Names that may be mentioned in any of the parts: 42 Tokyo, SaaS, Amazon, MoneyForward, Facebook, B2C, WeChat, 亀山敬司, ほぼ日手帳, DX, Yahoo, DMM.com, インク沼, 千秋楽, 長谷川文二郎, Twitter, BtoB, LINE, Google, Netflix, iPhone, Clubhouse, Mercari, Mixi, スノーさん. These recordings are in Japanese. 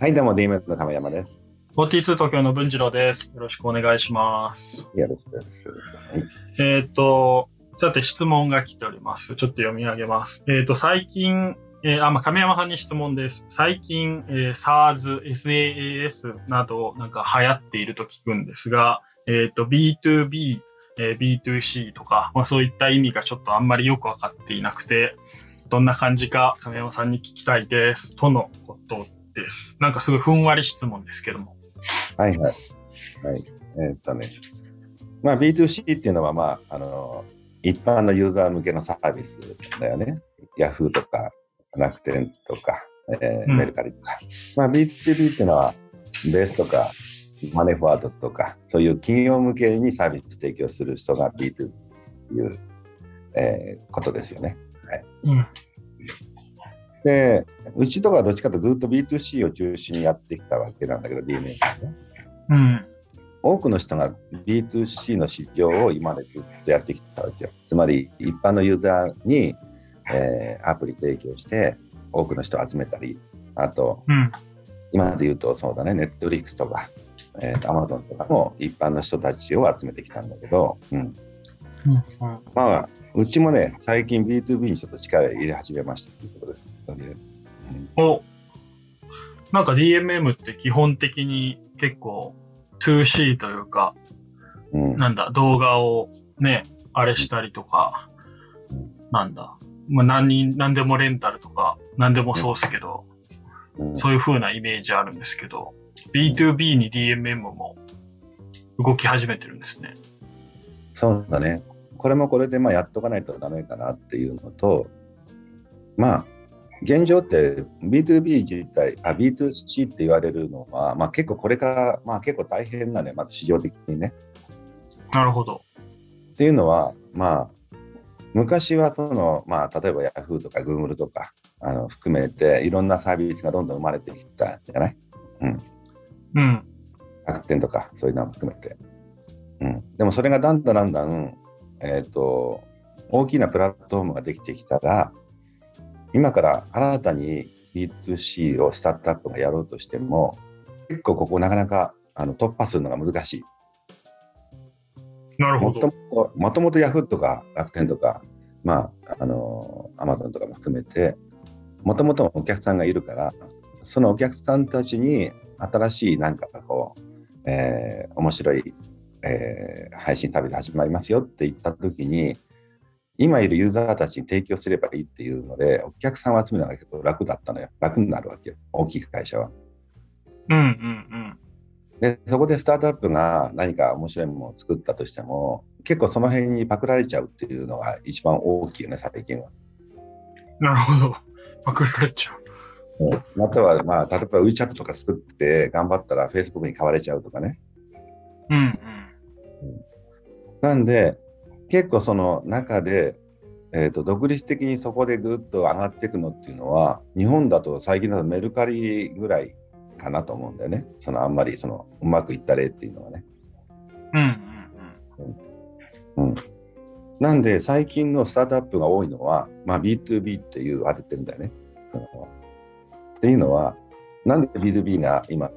はい、どうも DMM の玉山です。42 Tokyo の文次郎です。よろしくお願いします。よろしくです。さて質問が来ております。ちょっと読み上げます。最近、亀山さんに質問です。最近、SARS、SAAS などなんか流行っていると聞くんですが、BtoB、B2C とか、まあ、そういった意味がちょっとあんまりよくわかっていなくて、どんな感じか亀山さんに聞きたいですとのことです。なんかすごいふんわり質問ですけども。はいはい。はい、まあ B2C っていうのはまあ一般のユーザー向けのサービスだよね。ヤフーとか楽天とか、メルカリとか。まあ B2B っていうのはベースとかマネーフォワードとかそういう企業向けにサービス提供する人が B2B という、ことですよね。はい、うん、でうちとかはどっちかというとずっと B2C を中心にやってきたわけなんだけど DMM ね、うん、多くの人が B2C の市場を今までずっとやってきたわけよ。つまり一般のユーザーに、アプリ提供して多くの人を集めたり、あと、うん、今で言うとそうだね Netflix とか、Amazon とかも一般の人たちを集めてきたんだけど、うんうん、まあうちもね、最近 B2B にちょっと力を入れ始めましたということです。お、なんか DMM って基本的に結構 2C というか、うん、なんだ、動画をね、あれしたりとか、うん、なんだ、まあ、何でもレンタルとか、何でもそうっすけど、うん、そういう風なイメージあるんですけど、B2B に DMM も動き始めてるんですね。そうだね。これもこれでまあやっとかないとダメかなっていうのと、まあ現状って B2B 自体、B2C って言われるのは、まあ結構これからまあ結構大変なね、まず市場的にね。なるほど。っていうのはまあ昔はそのまあ例えば Yahoo とか Google とか含めていろんなサービスがどんどん生まれてきたじゃない？うん。うん。楽天とかそういうのも含めて。うん。でもそれがだんだん大きなプラットフォームができてきたら、今から新たに B2C をスタートアップがやろうとしても、結構ここなかなか突破するのが難しい。なるほど。もともと Yahoo とか楽天とか、まあ、Amazon とかも含めて、もともとお客さんがいるから、そのお客さんたちに新しいなんかこう、面白い、配信サービス始まりますよって言ったときに今いるユーザーたちに提供すればいいっていうのでお客さんを集めるのが結構楽だったのよ。楽になるわけよ、大きく会社は。うんうんうん。でそこでスタートアップが何か面白いものを作ったとしても結構その辺にパクられちゃうっていうのが一番大きいよね、最近は。なるほど、パクられちゃう。あとはまあ例えば WeChat とか作って頑張ったら Facebook に買われちゃうとかね。うんうん。なんで結構その中で、独立的にそこでぐっと上がっていくのっていうのは日本だと最近だとメルカリぐらいかなと思うんだよね。そのあんまりそのうまくいった例っていうのはね。うん、うん、なんで最近のスタートアップが多いのは、まあ、B2B って言われてるんだよね。っていうのはなんで B2B が今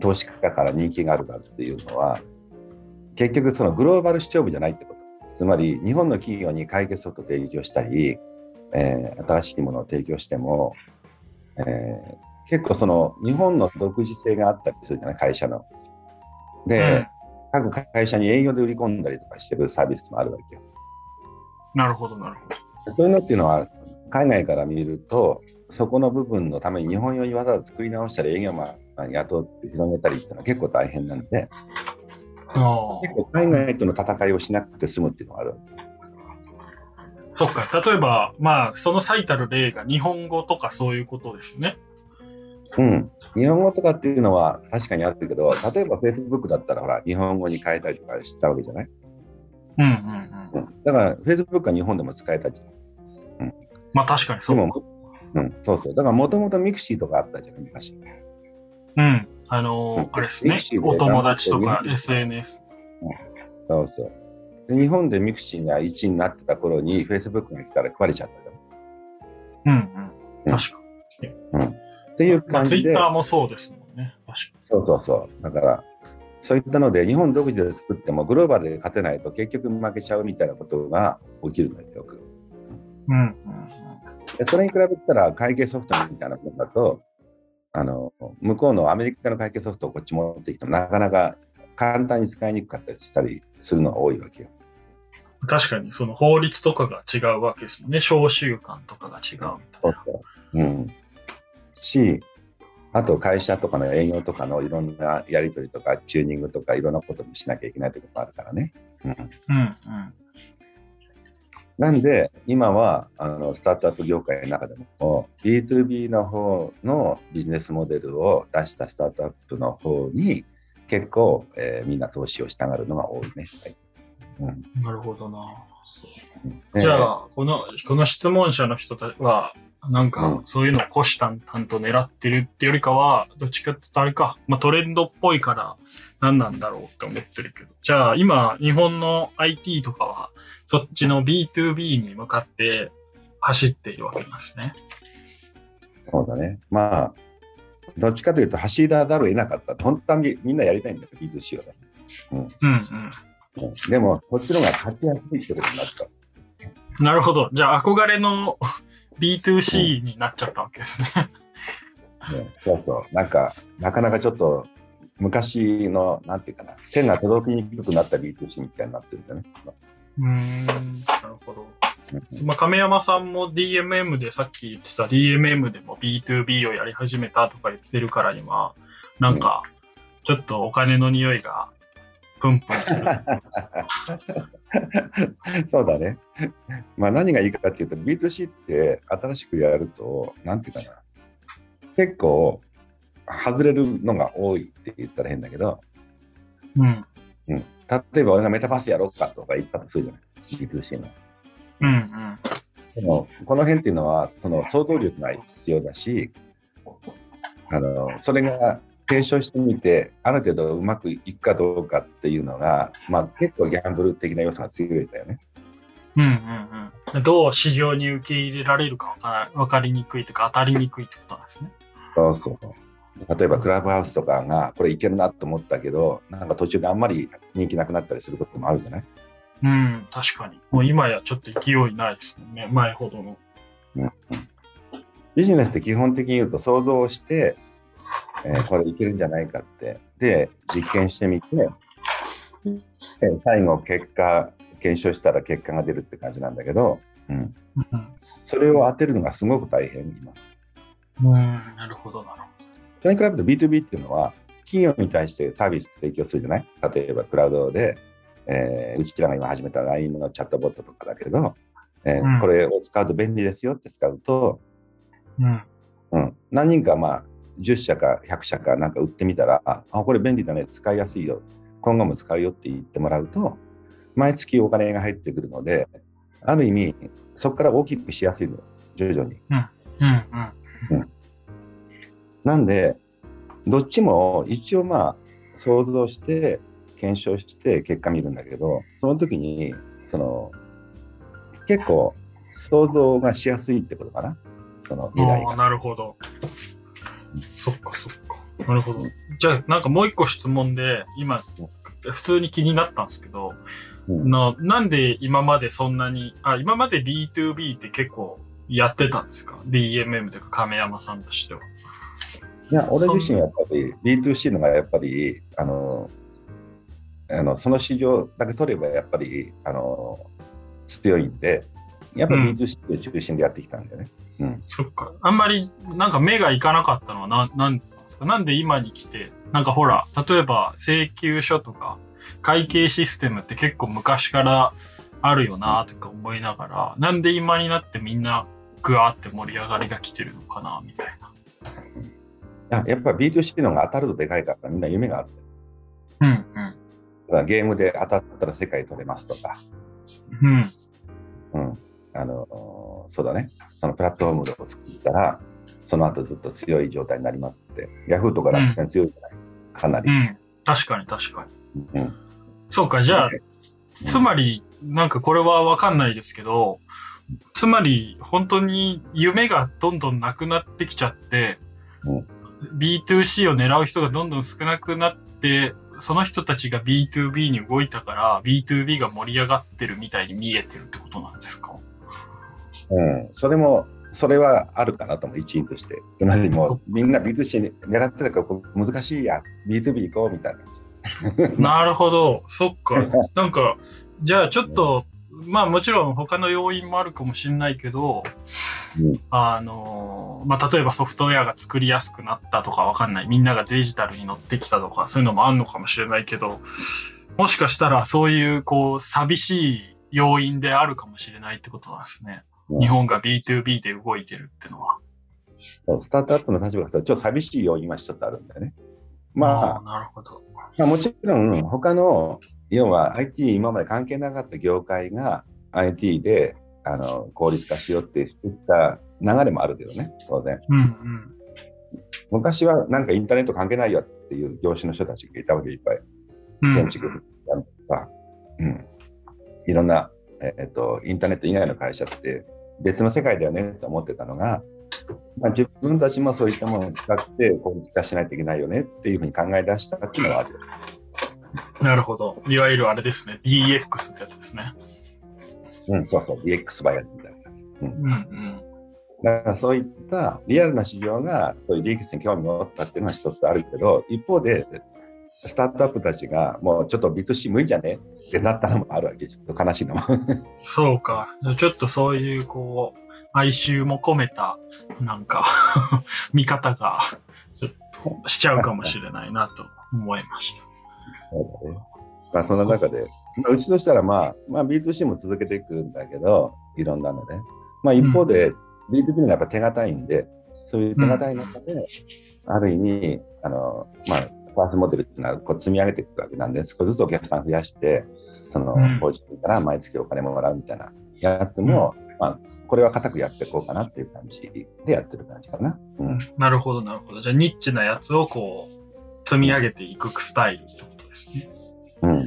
投資家から人気があるかっていうのは結局そのグローバル勝負じゃないってこと。つまり日本の企業に解決策を提供したり、新しいものを提供しても、結構その日本の独自性があったりするじゃない、会社の。で、うん、各会社に営業で売り込んだりとかしてるサービスもあるわけよ。なるほどなるほど。そういうのっていうのは海外から見るとそこの部分のために日本用にわざわざ作り直したり営業マン雇って広げたりっていうのは結構大変なんで、結構海外との戦いをしなくて済むっていうのがある。そっか。例えばまあその最たる例が日本語とかそういうことですね。うん、日本語とかっていうのは確かにあるけど、例えば Facebook だったらほら日本語に変えたりとかしたわけじゃない。うんうんうん。だから Facebook は日本でも使えたり、うん、まあ確かにそう。でも、うん、そうそう。だからもともと Mixi とかあったじゃん昔。うん。あれですね、お友達とか SNS、うん、そうそう。で日本でミクシーが1位になってた頃に Facebook が来たら食われちゃった。うんうん、確かに、うん、っていう感じで。ツイッターもそうですもんね。確かに。そうそうそう。だから、そういったので、日本独自で作ってもグローバルで勝てないと結局負けちゃうみたいなことが起きるので、よく。うん。それに比べたら、会計ソフトみたいなものだと、向こうのアメリカの会計ソフトをこっち持ってきても、なかなか簡単に使いにくかったりしたりするのが多いわけよ。確かに、その法律とかが違うわけですもんね。召集感とかが違うみたいな。うん。し、あと会社とかの営業とかのいろんなやり取りとかチューニングとかいろんなこともしなきゃいけないということもあるからね。うん。うんうん。なんで、今はスタートアップ業界の中でも BtoB の方のビジネスモデルを出したスタートアップの方に結構、みんな投資をしたがるのが多いね。はい。うん、なるほどな。そう、じゃあ、この質問者の人たちはなんかそういうのを虎視眈々と狙ってるってよりかは、どっちかってあれか、まあ、トレンドっぽいから何なんだろうって思ってるけど、じゃあ今日本の IT とかはそっちの BtoB に向かって走っているわけですね。そうだね。まあどっちかというと走らざるを得なかった。本当にみんなやりたいんだけど B2C はね、うん、うんうんでもこっちの方が勝ちやすいってことになった。なるほど。じゃあ憧れの B2C になっちゃったわけですね。ね、そうそう。なんかなかなかちょっと昔のなんていうかな、手が届きにくくなった B2C みたいになってるんだね。なるほど。まあ、亀山さんも DMM でさっき言ってた DMM でも B2B をやり始めたとか言ってるからには、なんかちょっとお金の匂いがプンプンする。そうだね。まあ何がいいかっていうと B2C って新しくやるとなんていうかな、結構外れるのが多いって言ったら変だけど、うんうん、例えば俺がメタバースやろうかとか言ったらそうじゃない B2C の、うんうん、でもこの辺っていうのはその想像力が必要だし、それが検証してみてある程度うまくいくかどうかっていうのが、まあ、結構ギャンブル的な要素が強いんだよね。うんうんうん。どう市場に受け入れられるか分かりにくいとか当たりにくいってことなんですね。そうそう。例えばクラブハウスとかがこれいけるなと思ったけど、なんか途中であんまり人気なくなったりすることもあるじゃない？うん、確かに。もう今やちょっと勢いないですもんね、前ほどの。うん、ビジネスって基本的に言うと想像して、これいけるんじゃないかってで実験してみて、最後結果検証したら結果が出るって感じなんだけど、うん、それを当てるのがすごく大変今。なるほどな。それに比べて B2B っていうのは企業に対してサービス提供するじゃない。例えばクラウドで、うちらが今始めた LINE のチャットボットとかだけど、これを使うと便利ですよって使うと、何人かまあ10社か100社かなんか売ってみたら、これ便利だね、使いやすいよ、今後も使うよって言ってもらうと毎月お金が入ってくるので、ある意味そこから大きくしやすいの、徐々に。なんでどっちも一応まあ想像して検証して結果見るんだけど、その時にその結構想像がしやすいってことかな、その未来が。なるほど。そっかそっか。なるほど。じゃあなんかもう一個質問で今普通に気になったんですけど、なんで今までそんなに今まで B2B って結構やってたんですか？ DMM というか亀山さんとしては。いや、俺自身やっぱり B2C のがやっぱりその市場だけ取ればやっぱり強いんで。やっぱり B2C を中心でやってきたんだよね。そっか。あんまりなんか目がいかなかったのはなんですか？なんで今に来て、なんかほら、例えば請求書とか会計システムって結構昔からあるよなとか思いながら、なんで今になってみんなグワーって盛り上がりが来てるのかなみたいな。やっぱり B2C の方が当たるとでかいからみんな夢があって。だからゲームで当たったら世界取れますとか。そうだね、そのプラットフォームを作ったらその後ずっと強い状態になりますって。ヤフーとか楽天強いじゃない、かなり、確かに確かに、そうか。じゃあ、つまりなんかこれは分かんないですけど、つまり本当に夢がどんどんなくなってきちゃって、B2C を狙う人がどんどん少なくなって、その人たちが B2B に動いたから、B2B が盛り上がってるみたいに見えてるってことなんですか？うん、それはあるかなとも一員として。何もみんな B2C に狙ってたから難しいや、B2B 行こうみたいな。なるほど、そっか。なんかじゃあちょっと、まあもちろん他の要因もあるかもしれないけど、うん、まあ例えばソフトウェアが作りやすくなったとかわかんない。みんながデジタルに乗ってきたとかそういうのもあるのかもしれないけど、もしかしたらそういうこう寂しい要因であるかもしれないってことなんですね。日本が B2B で動いてるってのは、そうスタートアップの立場がちょっと寂しい要因は一つあるんだよね。まあ、なるほど。まあ、もちろん他の要は IT 今まで関係なかった業界が IT で効率化しようってしてた流れもあるけどね、当然、うんうん、昔はなんかインターネット関係ないよっていう業種の人たちがいたわけ、いっぱい建築とか、うんうん、いろんな、インターネット以外の会社って別の世界だよねと思ってたのが、まあ、自分たちもそういったものを使って効率化しないといけないよねっていうふうに考え出したっていうのがある。なるほど。いわゆるあれですね、 DX ってやつですね。うん、そうそう、 DX バイアみたいなやつ、うんうんうん、だからそういったリアルな市場がそういう DX に興味を持ったっていうのは一つあるけど、一方でスタートアップたちがもうちょっと B2C 無理じゃねってなったのもあるわけです。悲しいのもそうか、ちょっとそういうこう哀愁も込めたなんか見方がちょっとしちゃうかもしれないなと思いました。まあ、そんな中で、まあ、うちとしたら、まあ、B2C も続けていくんだけど、いろんなので、まあ、一方で B2B がやっぱ手堅いんで、そういう手堅い中で、うん、ある意味まあ、ファーストモデルっていうのはこう積み上げていくわけなんで、少しずつお客さん増やしてその法人から毎月お金もらうみたいなやつも、うんまあ、これは固くやっていこうかなっていう感じでやってる感じかな、うん、なるほどなるほど。じゃあニッチなやつをこう積み上げていくスタイルってことですね。うん、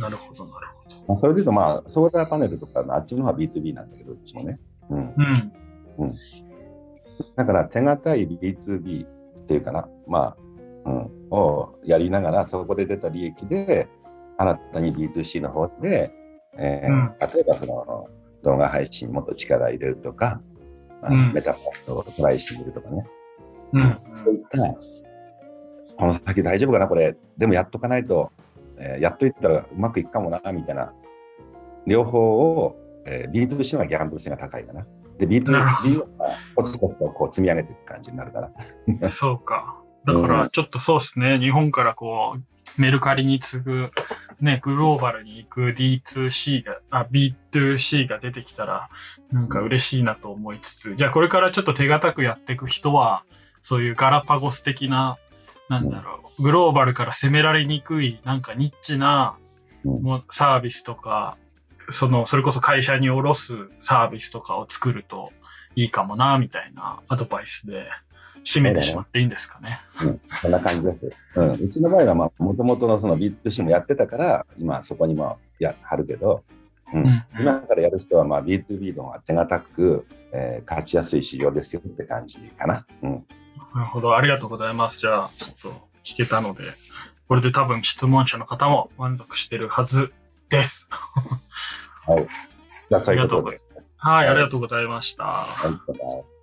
なるほどなるほど。まあ、それでいうとまあソーラーパネルとかのあっちの方は B2B なんだけど、うちもね、うんうんうん、だから手堅い B2B っていうかな、まあ、うん、をやりながらそこで出た利益で新たに B2C の方で、うん、例えばその動画配信にもっと力入れるとか、うん、メタファーストをトライしてみるとかね、うん、そういったこの先大丈夫かなこれでもやっとかないと、やっといったらうまくいくかもなみたいな両方を、B2C のギャンブル性が高いかな。で B2B はコツコツとこう積み上げていく感じになるからそうか、だからちょっとそうですね、うん、日本からこうメルカリに次ぐね、グローバルに行く B2C が出てきたらなんか嬉しいなと思いつつ、じゃあこれからちょっと手堅くやっていく人はそういうガラパゴス的な、なんだろう、グローバルから攻められにくいなんかニッチなサービスとか、それこそ会社に卸すサービスとかを作るといいかもなみたいなアドバイスで締めてしまっていいんですかね。うん、そんな感じです。うん、うちの場合はまあ元々のその B2C もやってたから今そこにも貼るけど、うんうんうん、今からやる人はまあ B2B の方が手堅く、勝ちやすい市場ですよって感じかな。うん、なるほど、ありがとうございます。じゃあちょっと聞けたので、これで多分質問者の方も満足してるはずです。はい。じゃあ最後です。はい、ありがとうございました。はい、